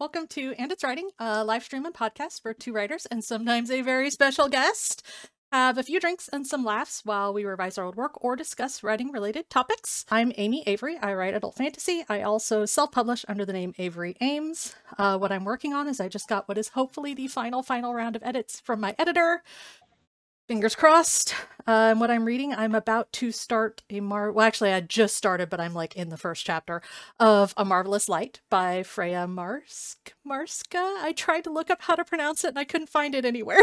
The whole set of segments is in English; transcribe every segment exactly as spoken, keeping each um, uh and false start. Welcome to And It's Writing, a live stream and podcast for two writers and sometimes a very special guest. Have a few drinks and some laughs while we revise our old work or discuss writing-related topics. I'm Amy Avery. I write adult fantasy. I also self-publish under the name Avery Ames. Uh, what I'm working on is I just got what is hopefully the final, final round of edits from my editor. Fingers crossed. Uh, and what I'm reading, I'm about to start a mar- well, actually, I just started, but I'm like in the first chapter of A Marvelous Light by Freya Marsk-Marska. I tried to look up how to pronounce it and I couldn't find it anywhere.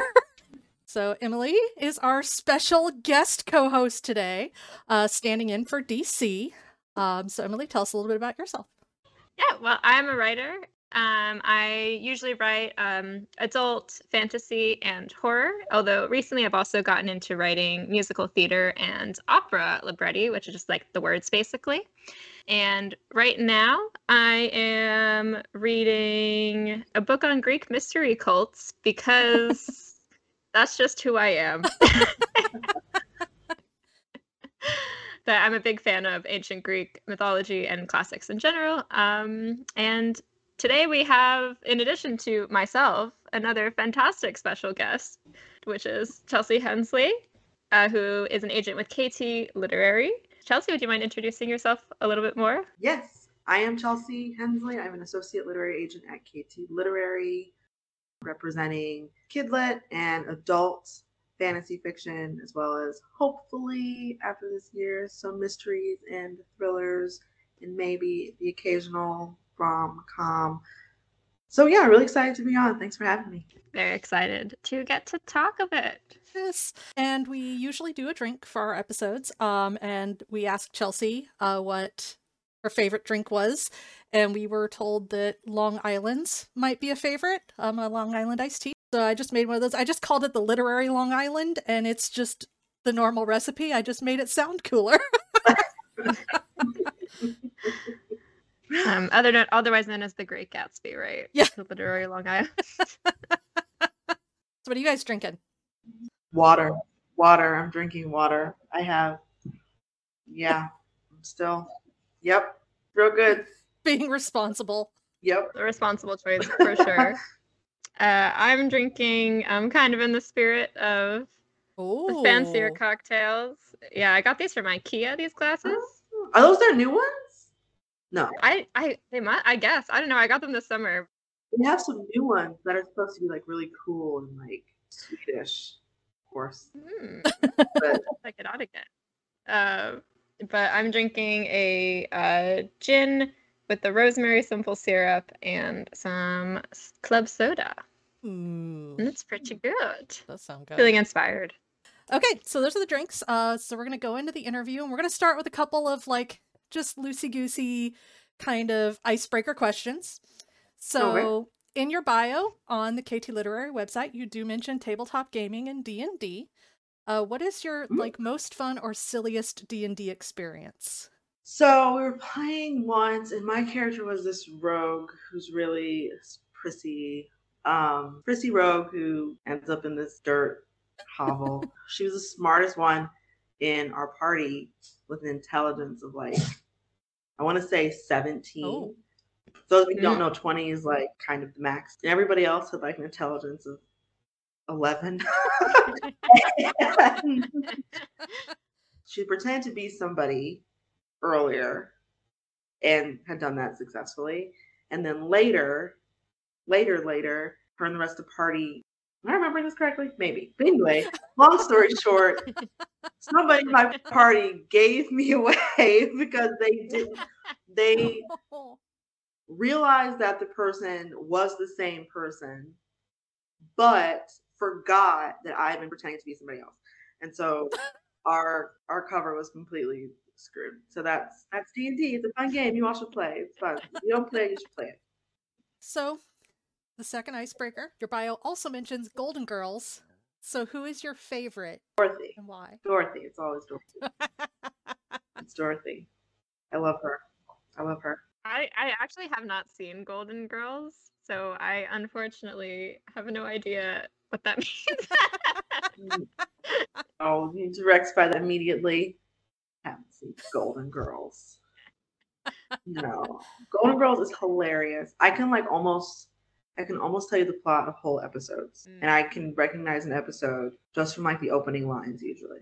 So Emily is our special guest co-host today, uh, standing in for D C. Um, so Emily, tell us a little bit about yourself. Yeah, well, I'm a writer. Um, I usually write um, adult fantasy and horror, although recently I've also gotten into writing musical theater and opera libretti, which is just like the words basically. And right now I am reading a book on Greek mystery cults because... That's just who I am. But I'm a big fan of ancient Greek mythology and classics in general. Um, and today we have, in addition to myself, another fantastic special guest, which is Chelsea Hensley, uh, who is an agent with K T Literary. Chelsea, would you mind introducing yourself a little bit more? Yes, I am Chelsea Hensley. I'm an associate literary agent at K T Literary, representing kidlit and adult fantasy fiction, as well as hopefully after this year, some mysteries and thrillers and maybe the occasional rom-com. So yeah, really excited to be on. Thanks for having me. Very excited to get to talk of it. Yes. And we usually do a drink for our episodes. Um, and we asked Chelsea uh, what her favorite drink was, and we were told that Long Island's might be a favorite, um, a Long Island iced tea. So I just made one of those. I just called it the literary Long Island, and it's just the normal recipe. I just made it sound cooler. um, other than, otherwise known as the Great Gatsby, right? Yeah. The literary Long Island. So what are you guys drinking? Water. Water. I'm drinking water. I have, yeah, I'm still... Yep. Real good. Being responsible. Yep. The responsible choice for sure. Uh, I'm drinking, I'm kind of in the spirit of Ooh. the fancier cocktails. Yeah, I got these from IKEA, these glasses. Oh. Are those their new ones? No. I, I they might I guess. I don't know. I got them this summer. They have some new ones that are supposed to be like really cool and like Swedish, of course. Mm. But I get out again. Um uh, But I'm drinking a uh, gin with the rosemary simple syrup and some club soda. Ooh. And it's pretty good. That sounds good. Feeling inspired. Okay, so those are the drinks. Uh, so we're going to go into the interview, and we're going to start with a couple of, like, just loosey-goosey kind of icebreaker questions. So... Over. In your bio on the K T Literary website, you do mention tabletop gaming and D and D. Uh, what is your like most fun or silliest D and D experience? So we were playing once, and my character was this rogue who's really prissy, um, prissy rogue who ends up in this dirt hovel. She was the smartest one in our party with an intelligence of like, I want to say seventeen. Oh. Those who don't know, twenty is like kind of the max. And everybody else had like an intelligence of eleven. She pretended to be somebody earlier and had done that successfully, and then later later later her and the rest of the party, am I remembering this correctly? Maybe. But anyway, long story short, somebody in my party gave me away because they didn't they realized that the person was the same person but forgot that I had been pretending to be somebody else, and so our our cover was completely screwed. So that's that's D and D. It's a fun game. You all should play. It's fun. If you don't play, you should play it. So, the second icebreaker. Your bio also mentions Golden Girls. So, who is your favorite? Dorothy. And why? Dorothy. It's always Dorothy. It's Dorothy. I love her. I love her. I, I actually have not seen Golden Girls, so I unfortunately have no idea what that means. Oh, you need to rectify that immediately. Haven't seen Golden Girls. No. Golden Girls is hilarious. I can like almost I can almost tell you the plot of whole episodes. Mm. And I can recognize an episode just from like the opening lines usually.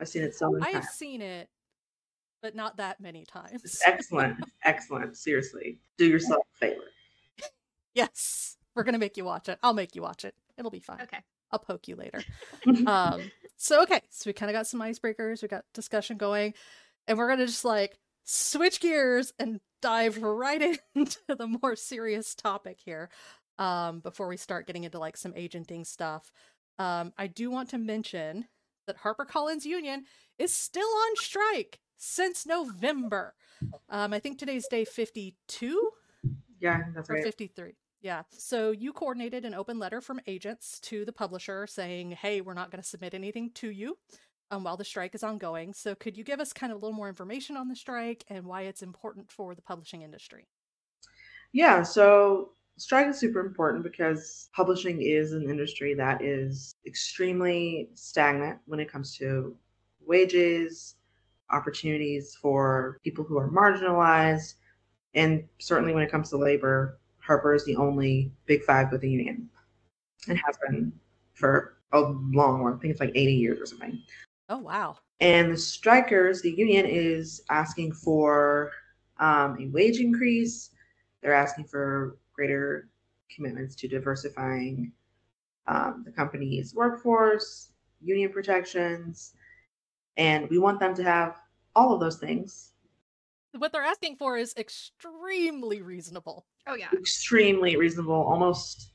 I've seen it so many times. I've seen it, but not that many times. It's excellent. Excellent. Seriously. Do yourself a favor. Yes. We're going to make you watch it. I'll make you watch it. It'll be fine. Okay. I'll poke you later. um, so, okay. So we kind of got some icebreakers. We got discussion going. And we're going to just like switch gears and dive right into the more serious topic here um, before we start getting into like some agenting stuff. Um, I do want to mention that HarperCollins Union is still on strike since November. Um, I think today's day fifty-two. Yeah, that's right. Or fifty-three. Yeah. So you coordinated an open letter from agents to the publisher saying, hey, we're not going to submit anything to you um, while the strike is ongoing. So could you give us kind of a little more information on the strike and why it's important for the publishing industry? Yeah. So strike is super important because publishing is an industry that is extremely stagnant when it comes to wages, opportunities for people who are marginalized, and certainly when it comes to labor. Harper is the only big five with a union and has been for a long one. I think it's like eighty years or something. Oh, wow. And the strikers, the union is asking for um, a wage increase. They're asking for greater commitments to diversifying um, the company's workforce, union protections. And we want them to have all of those things. What they're asking for is extremely reasonable. Oh, yeah. Extremely reasonable. Almost.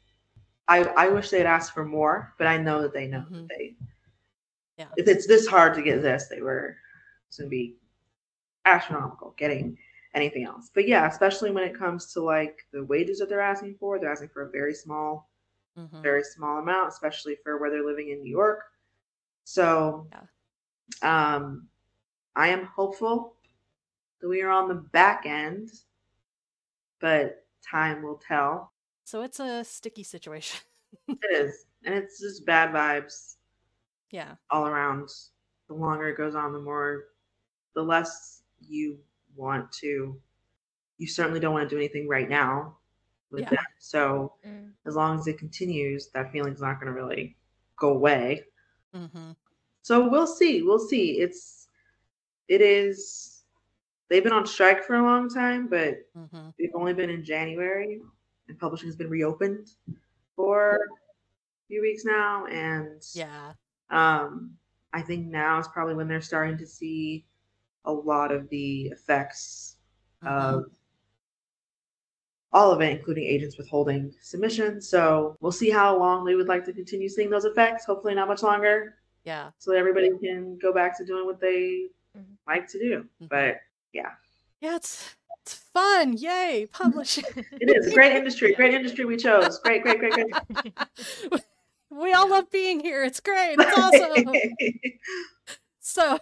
I I wish they'd asked for more, but I know that they know mm-hmm. that they. Yeah. If it's this hard to get this, they were it's going to be astronomical getting anything else. But yeah, especially when it comes to like the wages that they're asking for, they're asking for a very small, mm-hmm. very small amount, especially for where they're living in New York. So, yeah. um, I am hopeful. We are on the back end, but time will tell. So it's a sticky situation. It is. And it's just bad vibes. Yeah. All around. The longer it goes on, the more, the less you want to. You certainly don't want to do anything right now with yeah. that. So mm. as long as it continues, that feeling's not going to really go away. Mm-hmm. So we'll see. We'll see. It's, it is. They've been on strike for a long time, but mm-hmm. we've only been in January, and publishing has been reopened for a few weeks now. And yeah, um, I think now is probably when they're starting to see a lot of the effects mm-hmm. of all of it, including agents withholding submissions. So we'll see how long they would like to continue seeing those effects. Hopefully not much longer. Yeah. So that everybody can go back to doing what they mm-hmm. like to do. Mm-hmm. But yeah. Yeah, it's it's fun. Yay, publishing. It is a great industry. Great industry we chose. Great, great, great, great. We all love being here. It's great. It's awesome. so,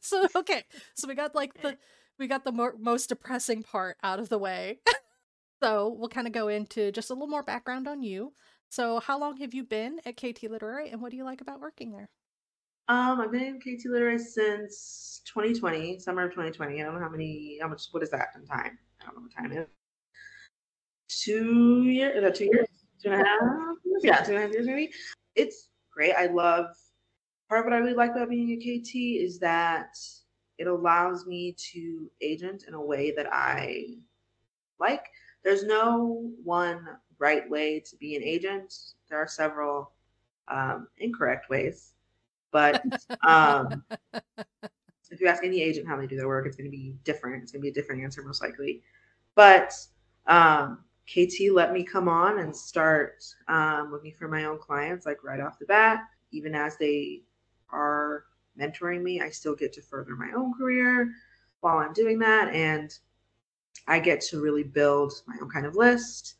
so okay. So we got like the we got the more, most depressing part out of the way. So, we'll kind of go into just a little more background on you. So, how long have you been at K T Literary and what do you like about working there? Um, I've been in K T Literary since twenty twenty, summer of twenty twenty. I don't know how many, how much, what is that in time? I don't know what time it is. Two years, is that two years? Two and a half? Yeah, two and a half years maybe. It's great. I love, part of what I really like about being at K T is that it allows me to agent in a way that I like. There's no one right way to be an agent. There are several um, incorrect ways. But um, if you ask any agent how they do their work, it's going to be different. It's going to be a different answer, most likely. But um, K T let me come on and start um, looking for my own clients, like right off the bat. Even as they are mentoring me, I still get to further my own career while I'm doing that. And I get to really build my own kind of list.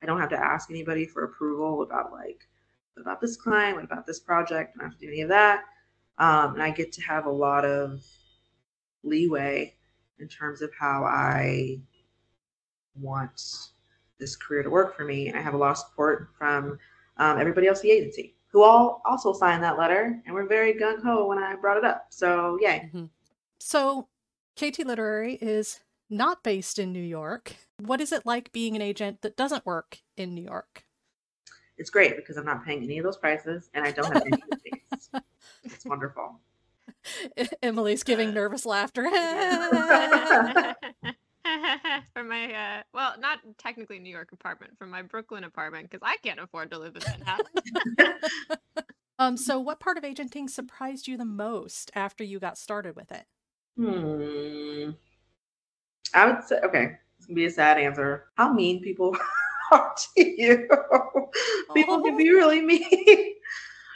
I don't have to ask anybody for approval about like, what about this client? What about this project? I don't have to do any of that. Um, and I get to have a lot of leeway in terms of how I want this career to work for me. And I have a lot of support from um, everybody else in the agency who all also signed that letter and were very gung-ho when I brought it up. So, yay. Mm-hmm. So, K T Literary is not based in New York. What is it like being an agent that doesn't work in New York? It's great because I'm not paying any of those prices and I don't have any dates. It's wonderful. Emily's giving nervous laughter. From my, uh, well, not technically New York apartment, from my Brooklyn apartment, because I can't afford to live in Manhattan. um, so what part of agenting surprised you the most after you got started with it? Hmm. I would say, okay, it's going to be a sad answer. How mean people are to you. People oh. can be really mean.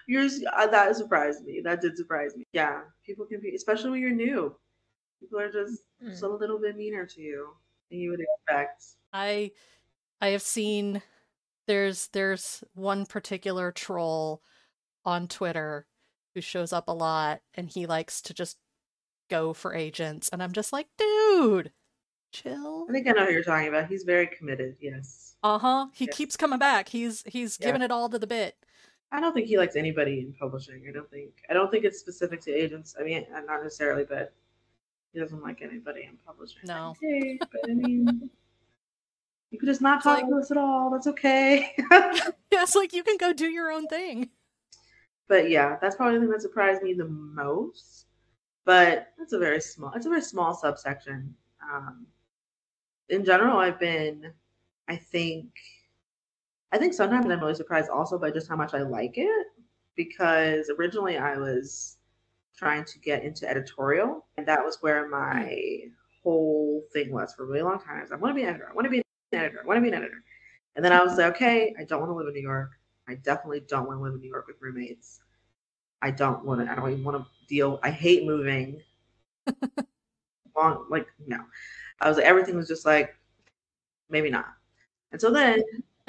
Yours, uh, that surprised me. That did surprise me. Yeah, people can be, especially when you're new. People are just, mm. just a little bit meaner to you than you would expect. I, I have seen there's there's one particular troll on Twitter who shows up a lot, and he likes to just go for agents, and I'm just like, dude, chill. I think I know who you're talking about. He's very committed. Yes. Uh huh. He yes. keeps coming back. He's he's yeah. giving it all to the bit. I don't think he likes anybody in publishing. I don't think. I don't think it's specific to agents. I mean, not necessarily, but. He doesn't like anybody in publishing. No. Okay, but I mean, you could just not talk like, to us at all. That's okay. Yeah, it's like you can go do your own thing. But yeah, that's probably the thing that surprised me the most. But that's a very small, it's a very small subsection. Um, in general, I've been, I think, I think sometimes I'm really surprised also by just how much I like it. Because originally I was trying to get into editorial, and that was where my whole thing was for a really long time. I want to be an editor. I want to be an editor. I want to be an editor. And then I was like, okay, I don't want to live in New York. I definitely don't want to live in New York with roommates. I don't want to. I don't even want to deal. I hate moving. Long, like no. I was like, everything was just like, maybe not. And so then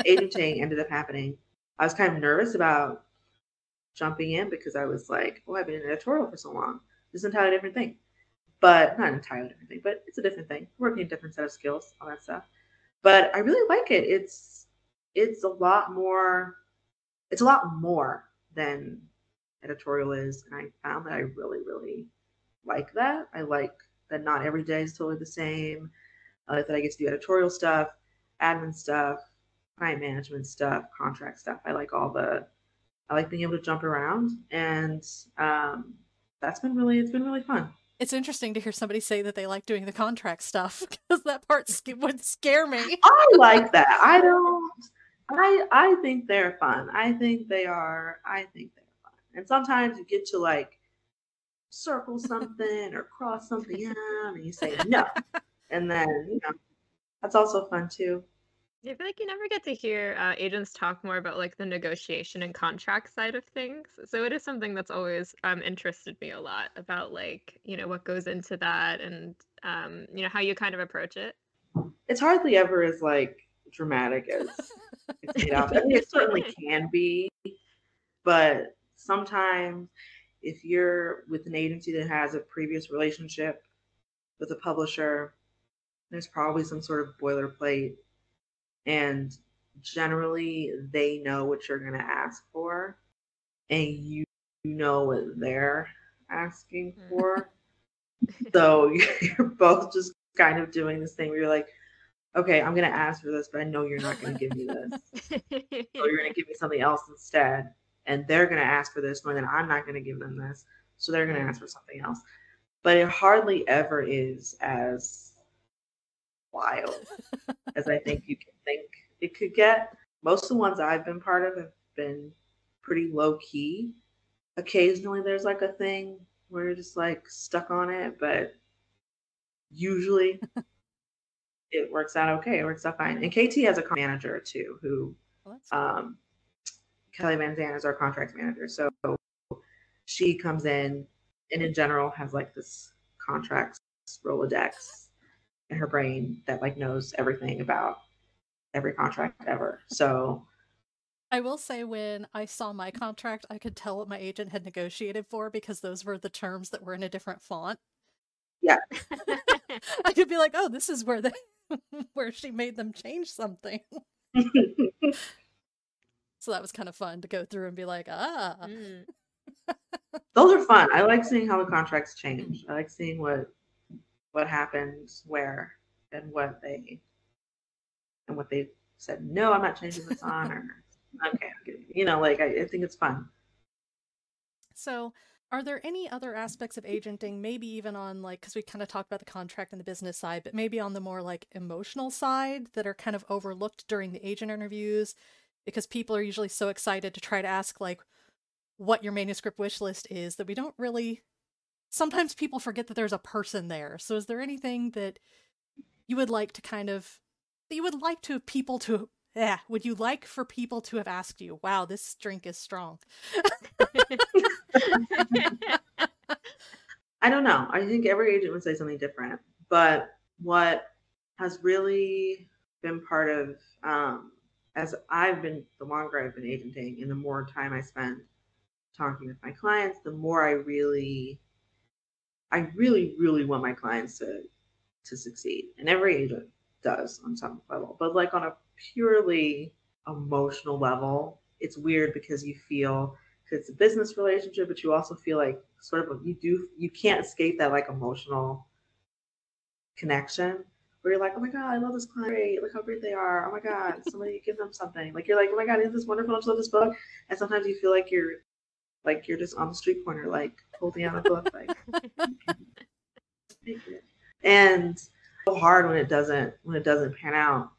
agenting ended up happening. I was kind of nervous about jumping in because I was like, oh, I've been in editorial for so long. It's an entirely different thing. But not an entirely different thing, but it's a different thing. Working a different set of skills, all that stuff. But I really like it. It's it's a lot more it's a lot more than editorial is. And I found that I really, really like that. I like that not every day is totally the same. I like that I get to do editorial stuff, admin stuff, client management stuff, contract stuff. I like all the I like being able to jump around, and um, that's been really, it's been really fun. It's interesting to hear somebody say that they like doing the contract stuff, because that part would scare me. I like that. I don't, I I think they're fun. I think they are, I think they're fun. And sometimes you get to like circle something or cross something out and you say no. And then, you know, that's also fun too. I feel like you never get to hear uh, agents talk more about like the negotiation and contract side of things. So it is something that's always um, interested me a lot about like, you know, what goes into that and, um, you know, how you kind of approach it. It's hardly ever as like dramatic as it's made out. I mean, it certainly can be, but sometimes if you're with an agency that has a previous relationship with a publisher, there's probably some sort of boilerplate. And generally, they know what you're going to ask for, and you know what they're asking for. So you're both just kind of doing this thing where you're like, okay, I'm going to ask for this, but I know you're not going to give me this. Or you're going to give me something else instead. And they're going to ask for this, knowing that I'm not going to give them this. So they're going to ask for something else. But it hardly ever is as wild as I think you can think it could get. Most of the ones I've been part of have been pretty low key. Occasionally there's like a thing where you're just like stuck on it, but usually it works out okay. It works out fine. And K T has a contract manager too, who well, cool. um, Kelly Van Zandt is our contract manager. So she comes in and in general has like this contracts Rolodex in her brain that like knows everything about every contract ever. So I will say when I saw my contract, I could tell what my agent had negotiated for because those were the terms that were in a different font. Yeah. I could be like, oh, this is where they where she made them change something. So that was kind of fun to go through and be like, ah. Mm. Those are fun. I like seeing how the contracts change. I like seeing what what happened where and what they and what they said. No, I'm not changing this on. Or okay, you know, like I, I think it's fun. So, are there any other aspects of agenting, maybe even on like, because we kind of talked about the contract and the business side, but maybe on the more like emotional side that are kind of overlooked during the agent interviews, because people are usually so excited to try to ask like what your manuscript wish list is that we don't really, sometimes people forget that there's a person there. So is there anything that you would like to kind of, that you would like to people to, yeah, would you like for people to have asked you, wow, this drink is strong? I don't know. I think every agent would say something different, but what has really been part of um as I've been, the longer I've been agenting and the more time I spend talking with my clients, the more I really I really really want my clients to to succeed, and every agent does on some level, but like on a purely emotional level, it's weird because you feel it's a business relationship, but you also feel like sort of you do you can't escape that like emotional connection where you're like, oh my god, I love this client, great, look how great they are, oh my god, somebody give them something, like you're like, oh my god, isn't this wonderful, I just love this book. And sometimes you feel like you're like you're just on the street corner like holding out a book like and it's so hard when it doesn't when it doesn't pan out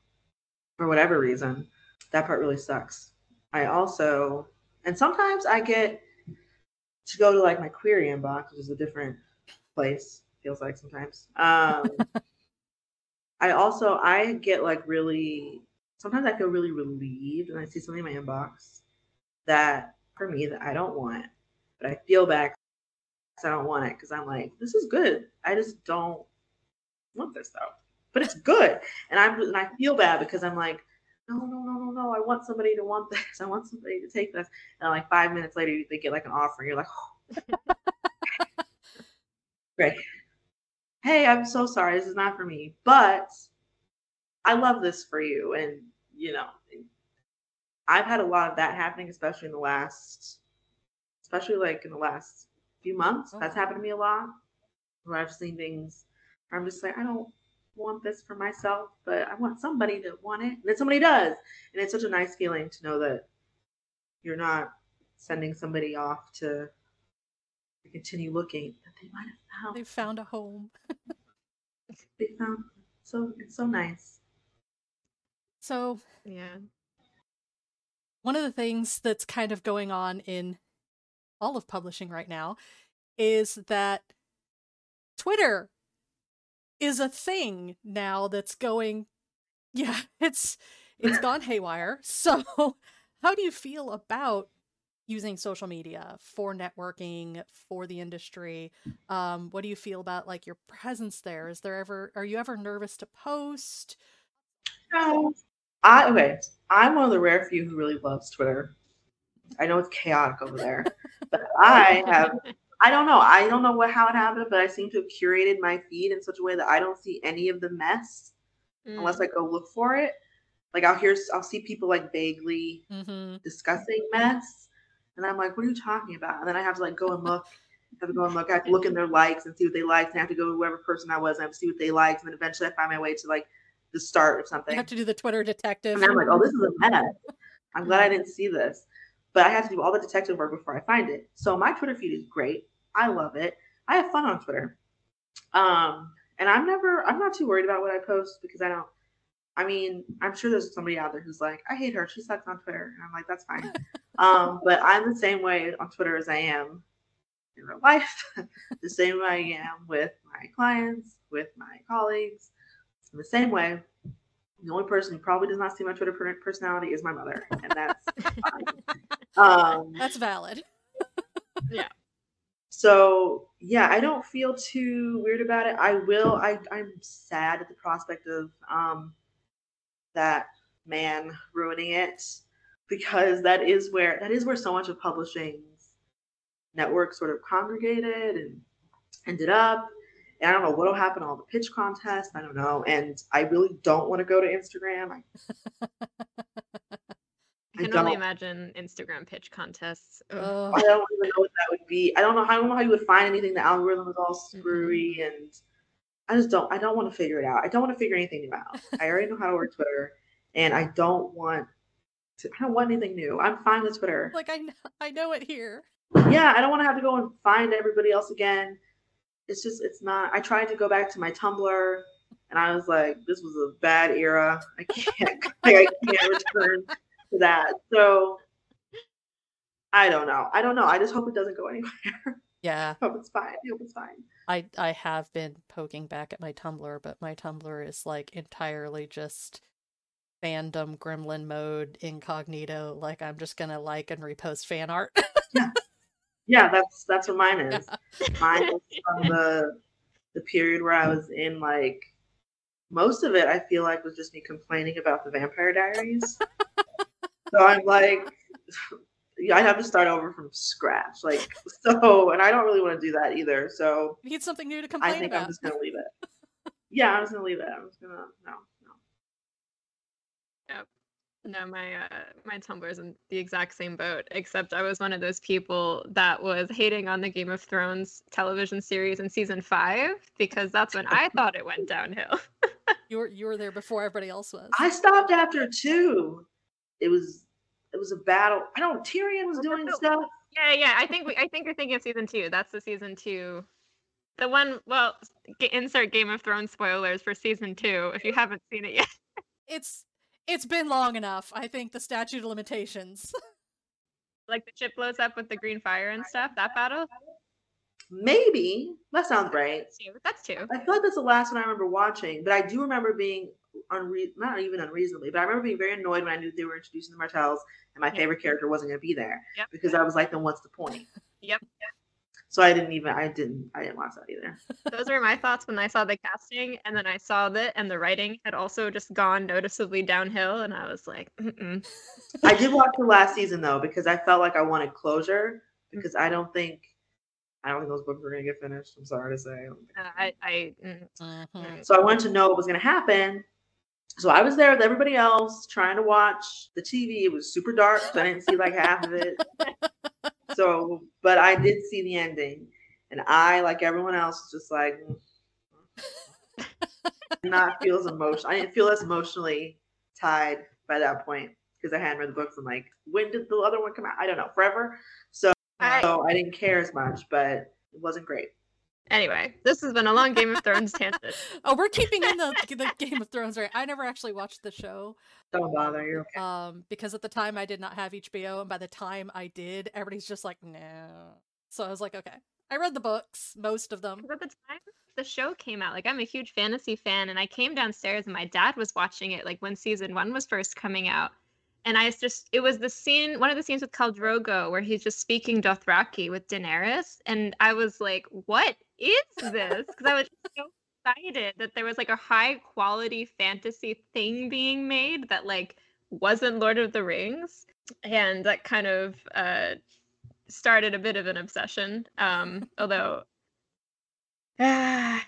for whatever reason. That part really sucks. I also And sometimes I get to go to like my query inbox, which is a different place, feels like sometimes. Um, I also, I get like really, sometimes I feel really relieved when I see something in my inbox that for me that I don't want, but I feel bad because I don't want it because I'm like, this is good. I just don't want this though, but it's good. And I'm, and I feel bad because I'm like, no, no, no, no, no. I want somebody to want this. I want somebody to take this. And like five minutes later, they get like an offer. You're like, oh. Great. Hey, I'm so sorry. This is not for me, but I love this for you. And, you know, I've had a lot of that happening, especially in the last, especially like in the last few months. Oh. That's happened to me a lot where I've seen things where I'm just like, I don't want this for myself, but I want somebody to want it. And then somebody does. And it's such a nice feeling to know that you're not sending somebody off to continue looking, that they might have found. They found a home. They found. So it's so nice. So, yeah. One of the things that's kind of going on in all of publishing right now is that Twitter is a thing now that's going, yeah, it's it's gone haywire. So how do you feel about using social media for networking, for the industry? Um, what do you feel about like your presence there? Is there ever, are you ever nervous to post? No. I okay. I'm one of the rare few who really loves Twitter. I know it's chaotic over there, but I have I don't know. I don't know what how it happened, but I seem to have curated my feed in such a way that I don't see any of the mess mm. unless I go look for it. Like I'll hear, I'll see people like vaguely mm-hmm. discussing mess, and I'm like, "What are you talking about?" And then I have to like go and look, have to go and look. I have to look in their likes and see what they liked, and I have to go to whoever person I was and I have to see what they liked, and then eventually I find my way to like the start of something. You have to do the Twitter detective, and I'm like, "Oh, this is a mess. I'm glad I didn't see this," but I have to do all the detective work before I find it. So my Twitter feed is great. I love it. I have fun on Twitter. Um, and I'm never, I'm not too worried about what I post because I don't, I mean, I'm sure there's somebody out there who's like, I hate her. She sucks on Twitter. And I'm like, that's fine. um, but I'm the same way on Twitter as I am in real life. The same way I am with my clients, with my colleagues. In the same way, the only person who probably does not see my Twitter personality is my mother. And that's fine. Um, that's valid. Yeah. So, yeah, I don't feel too weird about it. I will. I, I'm sad at the prospect of um, that man ruining it, because that is where that is where so much of publishing's network sort of congregated and ended up. And I don't know what will happen to all the pitch contests. I don't know. And I really don't want to go to Instagram. I, I can only imagine Instagram pitch contests. Ugh. I don't even know what that would be. I don't know how, I don't know how you would find anything. The algorithm is all screwy, mm-hmm. and I just don't, I don't want to figure it out. I don't want to figure anything new out. I already know how to work Twitter, and I don't want to, I don't want anything new. I'm fine with Twitter. Like I, I know it here. Yeah. I don't want to have to go and find everybody else again. It's just, it's not, I tried to go back to my Tumblr and I was like, this was a bad era. I can't, like, I can't return to that. So I don't know. I don't know. I just hope it doesn't go anywhere. Yeah. I hope it's fine. I hope it's fine. I, I have been poking back at my Tumblr, but my Tumblr is like entirely just fandom gremlin mode incognito. Like I'm just going to like and repost fan art. Yeah. Yeah. That's, that's what mine is. Yeah. Mine is from the, the period where I was in, like, most of it, I feel like, was just me complaining about the Vampire Diaries. So I'm like, I'd have to start over from scratch. Like, so, and I don't really want to do that either. So you need something new to complain about. I think about. I'm just going to leave it. Yeah, I'm just going to leave it. I'm just going to, no, no. Yep. No, my, uh, my Tumblr's in the exact same boat, except I was one of those people that was hating on the Game of Thrones television series in season five, because that's when I thought it went downhill. You were, you were there before everybody else was. I stopped after two. It was, it was a battle. I don't, Tyrion was doing oh, stuff. Yeah, yeah. I think we, I think you're thinking of season two. That's the season two. The one, well, g- insert Game of Thrones spoilers for season two if you haven't seen it yet. It's, it's been long enough. I think the statute of limitations. Like the ship blows up with the green fire and stuff, that battle? Maybe. That sounds right. That's two. That's two. I feel like that's the last one I remember watching, but I do remember being Unre- not even unreasonably, but I remember being very annoyed when I knew they were introducing the Martells and my yeah. favorite character wasn't going to be there yep. because I was like, then what's the point? Yep. So I didn't even, I didn't, I didn't watch that either. Those were my thoughts when I saw the casting, and then I saw that, and the writing had also just gone noticeably downhill, and I was like, mm-mm. I did watch the last season though, because I felt like I wanted closure, because I don't think, I don't think those books were going to get finished. I'm sorry to say. Uh, I, I mm, mm-hmm. So I wanted to know what was going to happen. So I was there with everybody else trying to watch the T V. It was super dark, so I didn't see like half of it. So, but I did see the ending, and I, like everyone else, just like mm. not feel as emotional. I didn't feel as emotionally tied by that point because I hadn't read the books. I'm like, when did the other one come out? I don't know, forever. So, I, so I didn't care as much, but it wasn't great. Anyway, this has been a long Game of Thrones tangent. Oh, we're keeping in the, the Game of Thrones, right? I never actually watched the show. Don't bother, you're okay. Um, because at the time I did not have H B O, and by the time I did, everybody's just like, no. So I was like, okay. I read the books, most of them. Because at the time the show came out, like I'm a huge fantasy fan, and I came downstairs and my dad was watching it like when season one was first coming out. And I just, it was the scene, one of the scenes with Khal Drogo where he's just speaking Dothraki with Daenerys. And I was like, what is this? Because I was just so excited that there was like a high quality fantasy thing being made that like wasn't Lord of the Rings. And that kind of uh, started a bit of an obsession. Um, although uh,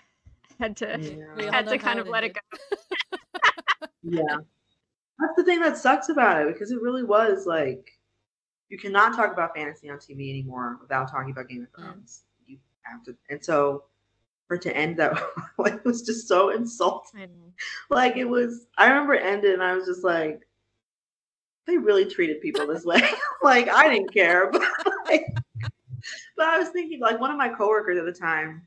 had to, yeah. had to kind of let it go. Yeah. That's the thing that sucks about it, because it really was like, you cannot talk about fantasy on T V anymore without talking about Game of Thrones. Mm. You have to, and so for it to end that, like, it was just so insulting. Like it was, I remember it ended and I was just like, they really treated people this way. Like I didn't care, but like, but I was thinking, like, one of my coworkers at the time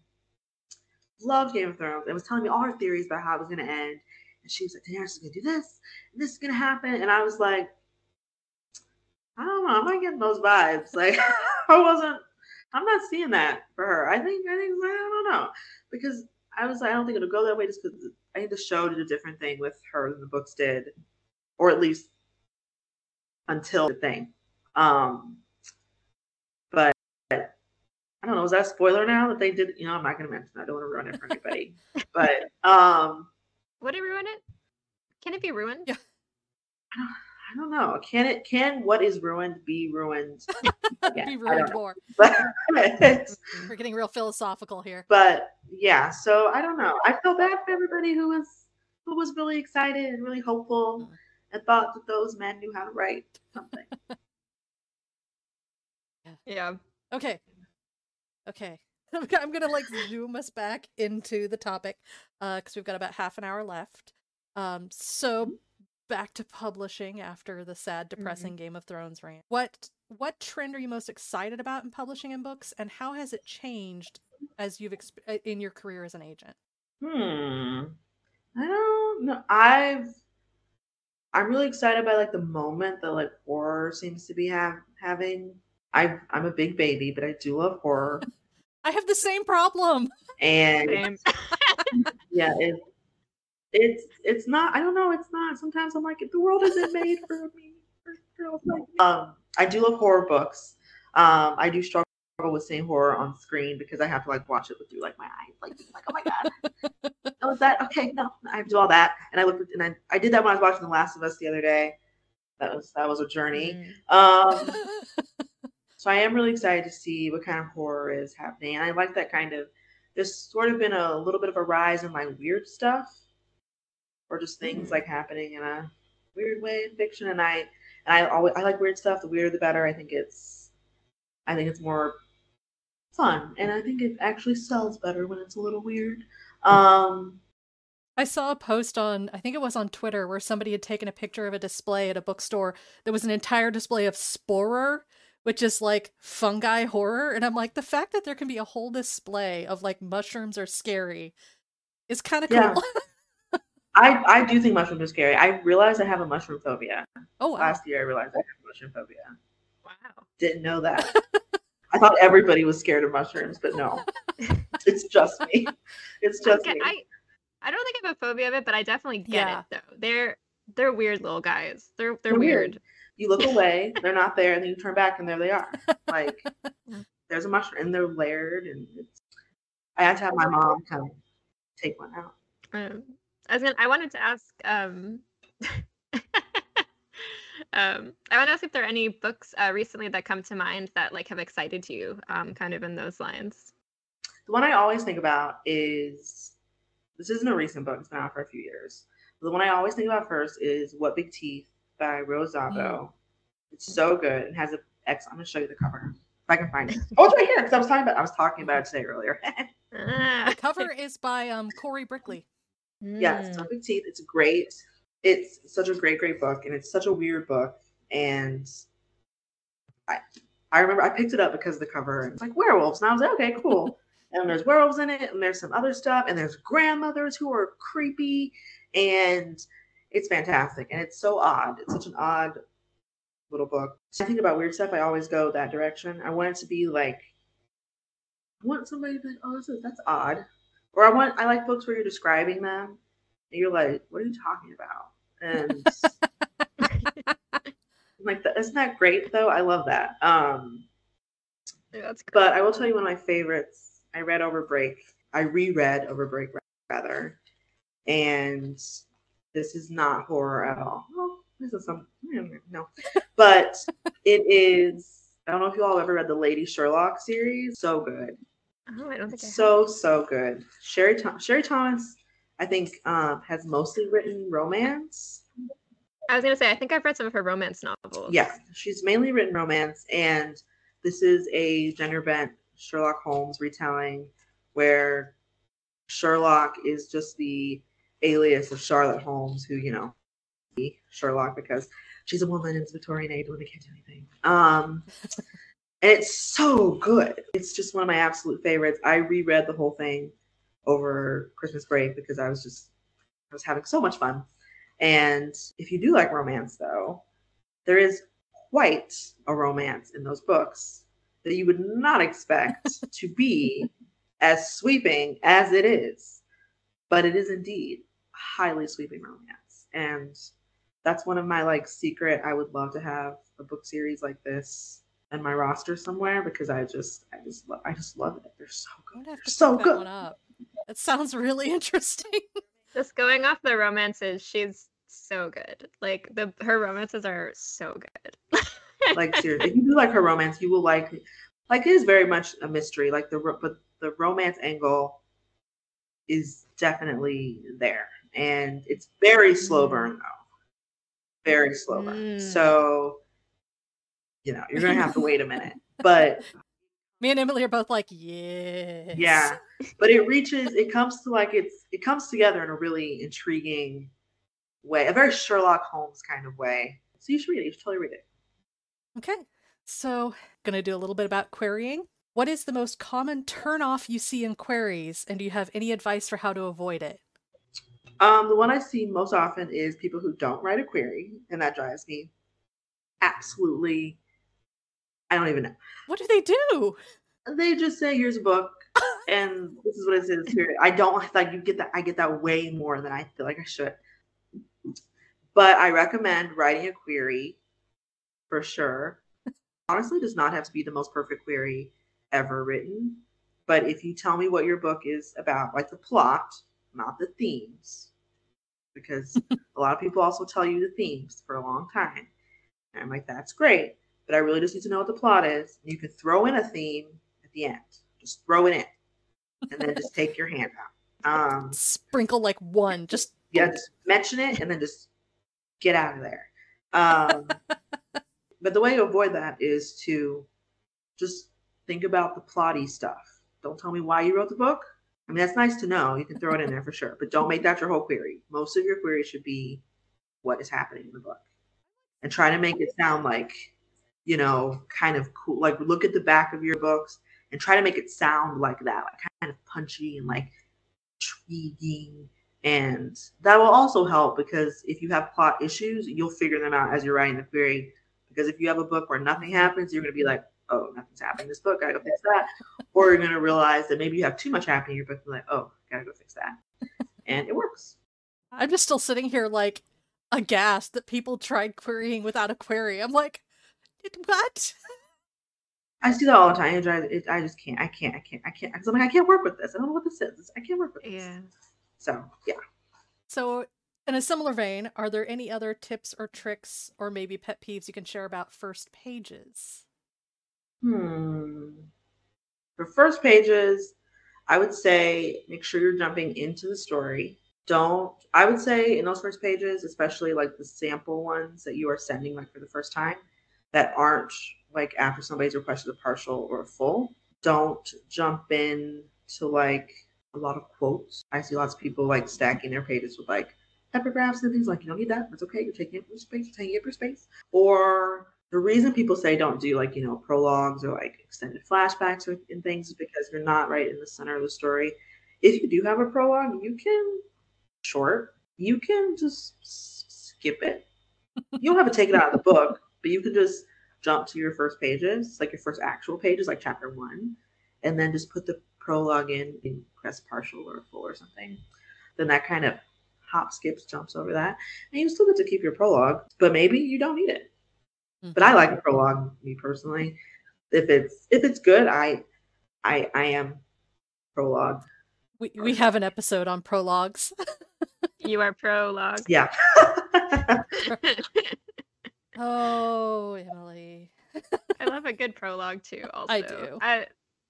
loved Game of Thrones and was telling me all her theories about how it was going to end. She was like, Daenerys is going to do this, and this is going to happen. And I was like, I don't know. I'm not getting those vibes. Like, I wasn't, I'm not seeing that for her. I think, I think, I don't know. Because I was like, I don't think it'll go that way just because I think the show did a different thing with her than the books did, or at least until the thing. Um, but I don't know. Is that a spoiler now that they did? You know, I'm not going to mention that. I don't want to ruin it for anybody. But, um, would it ruin it? Can it be ruined? Yeah. I don't, I don't know. Can it? Can what is ruined be ruined? Yeah, be ruined more. We're getting real philosophical here. But yeah, so I don't know. I felt bad for everybody who was who was really excited and really hopeful and thought that those men knew how to write something. Yeah. Yeah. Okay. Okay. I'm going to like zoom us back into the topic because uh, we've got about half an hour left. Um, so back to publishing after the sad, depressing mm-hmm. Game of Thrones rant. What what trend are you most excited about in publishing in books, and how has it changed as you've exp- in your career as an agent? Hmm. I don't know. I've I'm really excited by like the moment that like horror seems to be ha- having. I I'm a big baby, but I do love horror. I have the same problem. And same. yeah, it, it's it's not. I don't know. It's not. Sometimes I'm like, the world isn't made for me. For girls like me. Um, I do love horror books. Um, I do struggle with seeing horror on screen because I have to like watch it with through like my eyes, like like oh my god, oh is that okay? No, I have to do all that. And I looked and I, I did that when I was watching The Last of Us the other day. That was that was a journey. Mm. Um, so I am really excited to see what kind of horror is happening. And I like that kind of. There's sort of been a little bit of a rise in like weird stuff, or just things mm. like happening in a weird way in fiction. And I and I always I like weird stuff. The weirder the better. I think it's I think it's more fun, and I think it actually sells better when it's a little weird. Um, I saw a post on, I think it was on Twitter, where somebody had taken a picture of a display at a bookstore. There was an entire display of sporer, which is like fungi horror. And I'm like, the fact that there can be a whole display of like mushrooms are scary is kind of yeah. cool. I, I do think mushrooms are scary. I realized I have a mushroom phobia. Oh, wow. Last year I realized I have mushroom phobia. Wow. Didn't know that. I thought everybody was scared of mushrooms, but no, it's just me. It's just okay, me. I, I don't think I have a phobia of it, but I definitely get yeah. it though. They're they're weird little guys. They're they're, they're weird. weird. You look away, they're not there, and then you turn back, and there they are. Like there's a mushroom, and they're layered. And it's, I had to have my mom come take one out. Um, I was gonna. I wanted to ask. Um, Um, I want to ask if there are any books uh, recently that come to mind that like have excited you, um, kind of in those lines. The one I always think about is, this isn't a recent book, it's been out for a few years. The one I always think about first is What Big Teeth by Rosado. Mm. It's so good. It has an ex, I'm going to show you the cover if I can find it. Oh, it's right here because I was talking about I was talking about it today earlier. The cover is by um, Corey Brickley. Mm. Yes, What Big Teeth. It's great. It's such a great, great book, and it's such a weird book. And I, I remember I picked it up because of the cover. And it's like werewolves, and I was like, okay, cool. And there's werewolves in it, and there's some other stuff, and there's grandmothers who are creepy, and it's fantastic. And it's so odd. It's such an odd little book. So I think about weird stuff. I always go that direction. I want it to be like, I want somebody to be like, oh, this is, that's odd. Or I want, I like books where you're describing them. And you're like, what are you talking about? And I'm like, isn't that great though? I love that. Um, yeah, that's cool. But I will tell you one of my favorites. I read over break. I reread over break rather. And this is not horror at all. Well, this is some no, but it is. I don't know if you all have ever read the Lady Sherlock series. So good. Oh, I don't think I have. So so good. Sherry Tom- Sherry Thomas. I think um, has mostly written romance. I was going to say, I think I've read some of her romance novels. Yeah, she's mainly written romance. And this is a gender-bent Sherlock Holmes retelling where Sherlock is just the alias of Charlotte Holmes, who, you know, Sherlock, because she's a woman in Victorian age when they can't do anything. Um, and it's so good. It's just one of my absolute favorites. I reread the whole thing over Christmas break because I was just I was having so much fun. And if you do like romance though, there is quite a romance in those books that you would not expect to be as sweeping as it is, but it is indeed highly sweeping romance. And that's one of my like secret, I would love to have a book series like this in my roster somewhere because I just I just love I just love it. They're so good. They're so good. That sounds really interesting. Just going off the romances, she's so good. Like the her romances are so good. Like seriously, if you do like her romance, you will like. Like it is very much a mystery. Like the but the romance angle is definitely there, and it's very slow burn though. Very slow burn. Mm. So you know you're gonna have to wait a minute, but Me and Emily are both like, yes. Yeah. But it reaches, it comes to like, it's, it comes together in a really intriguing way, a very Sherlock Holmes kind of way. So you should read it. You should totally read it. Okay. So I'm going to do a little bit about querying. What is the most common turnoff you see in queries? And do you have any advice for how to avoid it? Um, the one I see most often is people who don't write a query. And that drives me absolutely, I don't even know. What do they do? They just say, here's a book. And this is what it says here. I don't, like, you get that. I get that way more than I feel like I should. But I recommend writing a query for sure. Honestly, it does not have to be the most perfect query ever written. But if you tell me what your book is about, like the plot, not the themes, because a lot of people also tell you the themes for a long time. And I'm like, that's great. But I really just need to know what the plot is. You can throw in a theme at the end. Just throw it in. And then just take your hand out. Um, Sprinkle like one. Just yeah, just mention it and then just get out of there. Um, but the way to avoid that is to just think about the plotty stuff. Don't tell me why you wrote the book. I mean, that's nice to know. You can throw it in there for sure. But don't make that your whole query. Most of your queries should be what is happening in the book. And try to make it sound like, you know, kind of cool, like look at the back of your books and try to make it sound like that, like kind of punchy and like intriguing. And that will also help because if you have plot issues, you'll figure them out as you're writing the query. Because if you have a book where nothing happens, you're going to be like, oh, nothing's happening in this book. Gotta go fix that. Or you're going to realize that maybe you have too much happening in your book. And you're like, oh, gotta go fix that. And it works. I'm just still sitting here like aghast that people tried querying without a query. I'm like, what? I see that all the time. I just, I just can't. I can't. I can't. I can't. Because I'm like, I can't work with this. I don't know what this is. I can't work with this. Yeah. So, yeah. So, in a similar vein, are there any other tips or tricks or maybe pet peeves you can share about first pages? Hmm. For first pages, I would say make sure you're jumping into the story. Don't, I would say in those first pages, especially like the sample ones that you are sending like for the first time, that aren't like after somebody's requested a partial or a full. Don't jump in to like a lot of quotes. I see lots of people like stacking their pages with like epigraphs and things like, you don't need that. That's okay. You're taking up your space. You're taking up your space. Or the reason people say don't do like, you know, prologues or like extended flashbacks or, and things is because you're not right in the center of the story. If you do have a prologue, you can short. You can just skip it. You don't have to take it out of the book. But you can just jump to your first pages, like your first actual pages, like chapter one, and then just put the prologue in and press partial or full or something. Then that kind of hop, skips, jumps over that. And you still get to keep your prologue, but maybe you don't need it. Mm-hmm. But I like a prologue, me personally. If it's if it's good, I I I am prologue. We we have an episode on prologues. You are prologue. Yeah. Oh, Emily. I love a good prologue, too, also. I do. I,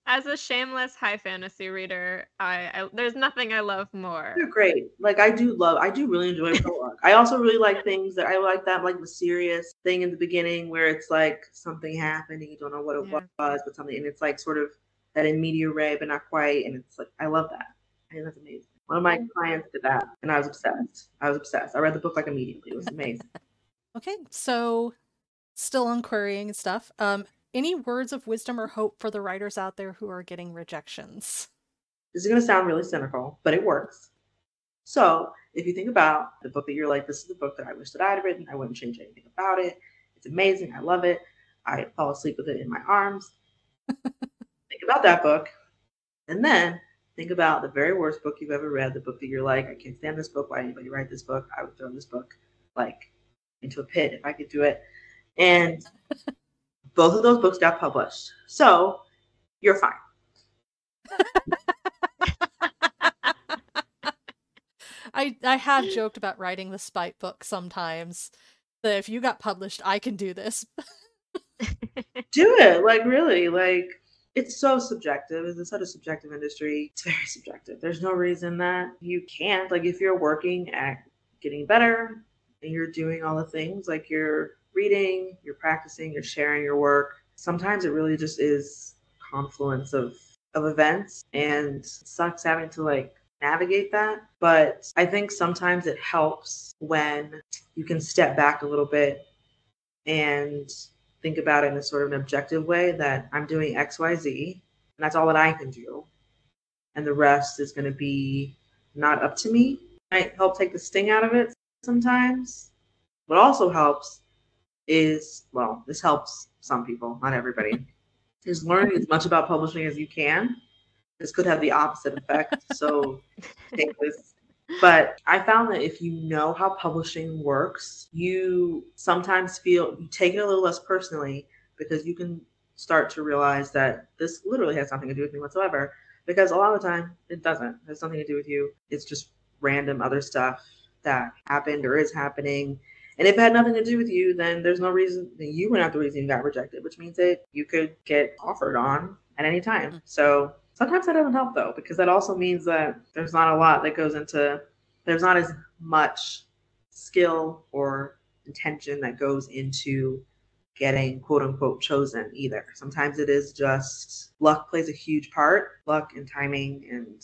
as a shameless high fantasy reader, I, I there's nothing I love more. They're great. Like, I do love, I do really enjoy prologue. I also really like things that, I like that, like, mysterious thing in the beginning where it's, like, something happened and you don't know what it yeah. was, but something, and it's, like, sort of that in media ray, but not quite, and it's, like, I love that. I think that's amazing. One of my clients did that, and I was obsessed. I was obsessed. I read the book, like, immediately. It was amazing. Okay, so still on querying and stuff. Um, any words of wisdom or hope for the writers out there who are getting rejections? This is going to sound really cynical, but it works. So if you think about the book that you're like, this is the book that I wish that I had written. I wouldn't change anything about it. It's amazing. I love it. I fall asleep with it in my arms. Think about that book. And then think about the very worst book you've ever read, the book that you're like, I can't stand this book. Why did anybody write this book? I would throw this book like into a pit if I could do it. And both of those books got published. So you're fine. I I have joked about writing the spite book sometimes. That if you got published, I can do this. Do it. Like really. Like it's so subjective. It's such a subjective industry. It's very subjective. There's no reason that you can't. Like if you're working at getting better, and you're doing all the things like you're reading, you're practicing, you're sharing your work. Sometimes it really just is confluence of of events, and sucks having to like navigate that. But I think sometimes it helps when you can step back a little bit and think about it in a sort of an objective way, that I'm doing X, Y, Z, and that's all that I can do. And the rest is going to be not up to me. It might help take the sting out of it sometimes. What also helps is, well, this helps some people, not everybody, is learning as much about publishing as you can. This could have the opposite effect, so take this. But I found that if you know how publishing works, you sometimes feel, you take it a little less personally, because you can start to realize that this literally has nothing to do with me whatsoever, because a lot of the time it doesn't. It has nothing to do with you. It's just random other stuff that happened or is happening. And if it had nothing to do with you, then there's no reason, you were not the reason you got rejected, which means that you could get offered on at any time. So sometimes that doesn't help, though, because that also means that there's not a lot that goes into, there's not as much skill or intention that goes into getting quote unquote chosen either. Sometimes it is just luck plays a huge part, luck and timing. And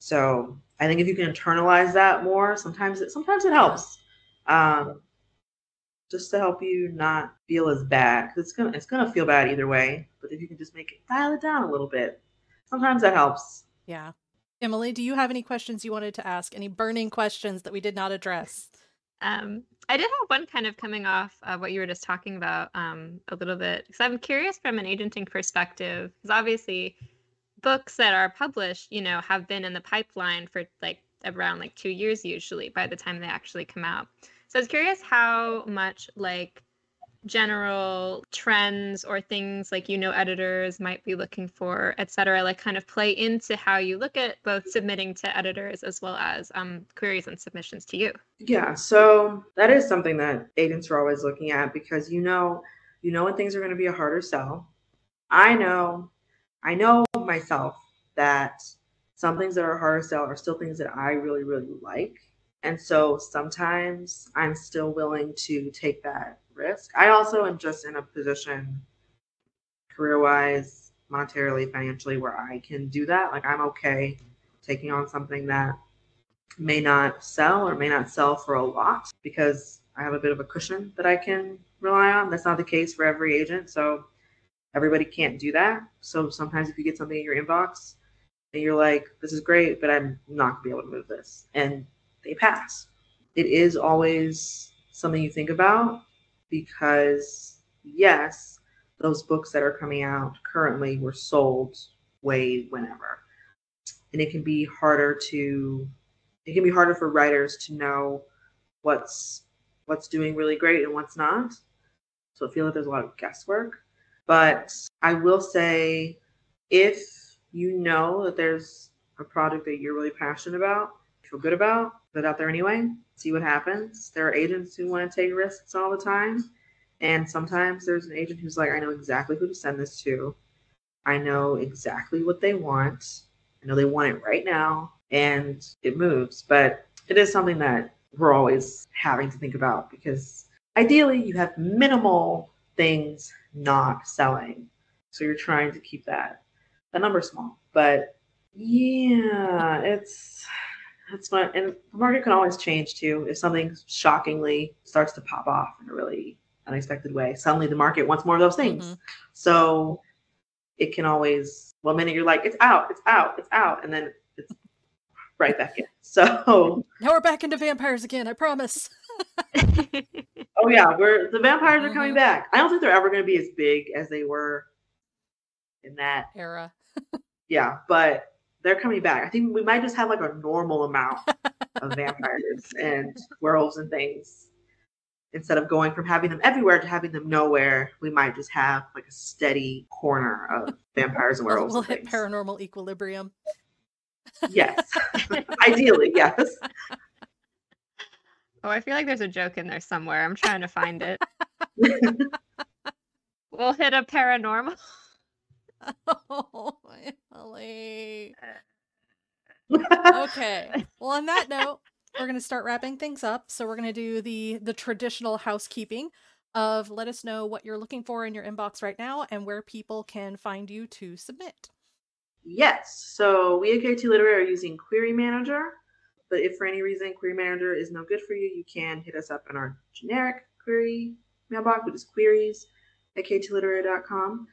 so I think if you can internalize that more, sometimes it, sometimes it helps. Um, just to help you not feel as bad. Cause it's gonna, it's gonna feel bad either way, but if you can just make it, dial it down a little bit, sometimes that helps. Yeah. Emily, do you have any questions you wanted to ask? Any burning questions that we did not address? Um, I did have one kind of coming off of what you were just talking about, um, a little bit, because I'm curious from an agenting perspective, because obviously books that are published, you know, have been in the pipeline for like around like two years usually by the time they actually come out. So I was curious how much like general trends or things like, you know, editors might be looking for, et cetera, like kind of play into how you look at both submitting to editors as well as um, queries and submissions to you. Yeah, so that is something that agents are always looking at, because, you know, you know when things are going to be a harder sell. I know, I know myself that some things that are a harder sell are still things that I really, really like. And so sometimes I'm still willing to take that risk. I also am just in a position career-wise, monetarily, financially, where I can do that. Like, I'm okay taking on something that may not sell or may not sell for a lot, because I have a bit of a cushion that I can rely on. That's not the case for every agent. So everybody can't do that. So sometimes if you get something in your inbox and you're like, this is great, but I'm not going to be able to move this, and they pass. It is always something you think about, because yes, those books that are coming out currently were sold way whenever. And it can be harder to, it can be harder for writers to know what's, what's doing really great and what's not. So I feel like there's a lot of guesswork, but I will say, if you know that there's a project that you're really passionate about, feel good about, put it out there anyway, see what happens. There are agents who want to take risks all the time, and sometimes there's an agent who's like, I know exactly who to send this to, I know exactly what they want, I know they want it right now, and it moves. But it is something that we're always having to think about, because ideally you have minimal things not selling, so you're trying to keep that that number small. But yeah, it's That's what, and the market can always change too. If something shockingly starts to pop off in a really unexpected way, suddenly the market wants more of those things. Mm-hmm. So it can always, one minute you're like, it's out, it's out, it's out, and then it's right back in. So now we're back into vampires again, I promise. Oh yeah, we're the vampires are mm-hmm. coming back. I don't think they're ever going to be as big as they were in that era. Yeah, but they're coming back. I think we might just have like a normal amount of vampires and werewolves and things. Instead of going from having them everywhere to having them nowhere, we might just have like a steady corner of vampires and werewolves. We'll and hit things. Paranormal equilibrium. Yes. Ideally, yes. Oh, I feel like there's a joke in there somewhere. I'm trying to find it. We'll hit a paranormal. Oh, Emily. Okay. Well, on that note, we're going to start wrapping things up. So we're going to do the the traditional housekeeping. of let us know what you're looking for in your inbox right now and where people can find you to submit. Yes. So we at K T Literary are using Query Manager, but if for any reason Query Manager is no good for you, you can hit us up in our generic query mailbox, which is queries at k t literary dot com.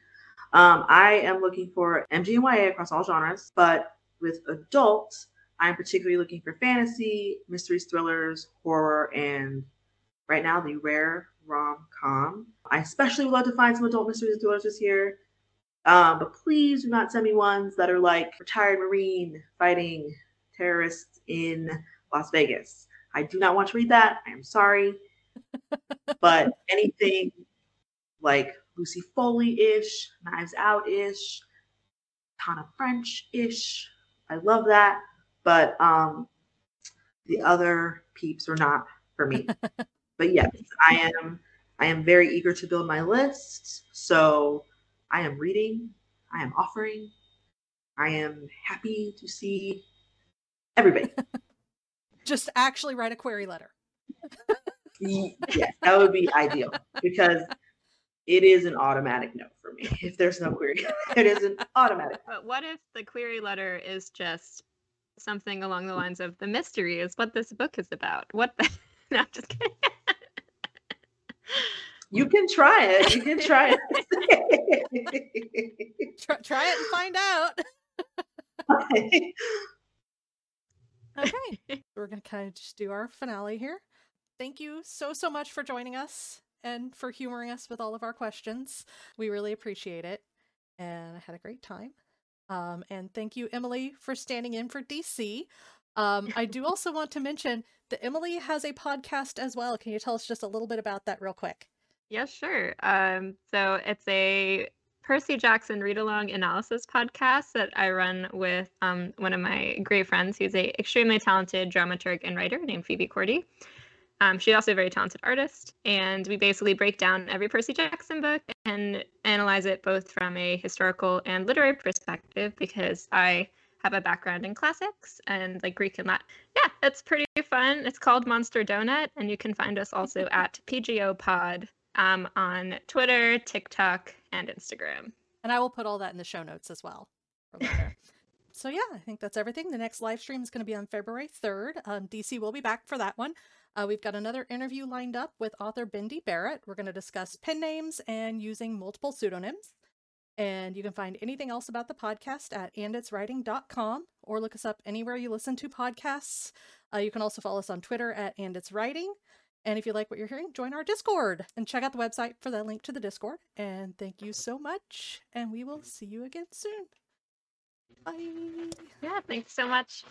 Um, I am looking for M G and Y A across all genres, but with adults, I'm particularly looking for fantasy, mysteries, thrillers, horror, and right now the rare rom-com. I especially would love to find some adult mysteries and thrillers this year. Um, but please do not send me ones that are like retired Marine fighting terrorists in Las Vegas. I do not want to read that. I am sorry. But anything like Lucy Foley-ish, Knives Out-ish, Tana French-ish. I love that. But um, the other peeps are not for me. But yes, I am. I am very eager to build my list. So I am reading, I am offering, I am happy to see everybody. Just actually write a query letter. Yes, that would be ideal, because it is an automatic no for me. If there's no query, it is an automatic no. But what if the query letter is just something along the lines of, the mystery is what this book is about? What the... No, I'm just kidding. You can try it. You can try it. try, try it and find out. Okay. Okay. We're going to kind of just do our finale here. Thank you so, so much for joining us and for humoring us with all of our questions. We really appreciate it. And I had a great time. Um, and thank you, Emily, for standing in for D C. Um, I do also want to mention that Emily has a podcast as well. Can you tell us just a little bit about that real quick? Yeah, sure. Um, so it's a Percy Jackson read-along analysis podcast that I run with um, one of my great friends, who's an extremely talented dramaturg and writer named Phoebe Cordy. Um, she's also a very talented artist, and we basically break down every Percy Jackson book and analyze it both from a historical and literary perspective, because I have a background in classics and like Greek and Latin. Yeah, it's pretty fun. It's called Monster Donut, and you can find us also at P G O Pod. Um, on Twitter, TikTok, and Instagram. And I will put all that in the show notes as well. So yeah, I think that's everything. The next live stream is going to be on February third. Um, D C will be back for that one. Uh, we've got another interview lined up with author Bindi Barrett. We're going to discuss pen names and using multiple pseudonyms. And you can find anything else about the podcast at and its writing dot com, or look us up anywhere you listen to podcasts. Uh, you can also follow us on Twitter at and its writing. And if you like what you're hearing, join our Discord and check out the website for that link to the Discord. And thank you so much. And we will see you again soon. Bye. Yeah, thanks so much.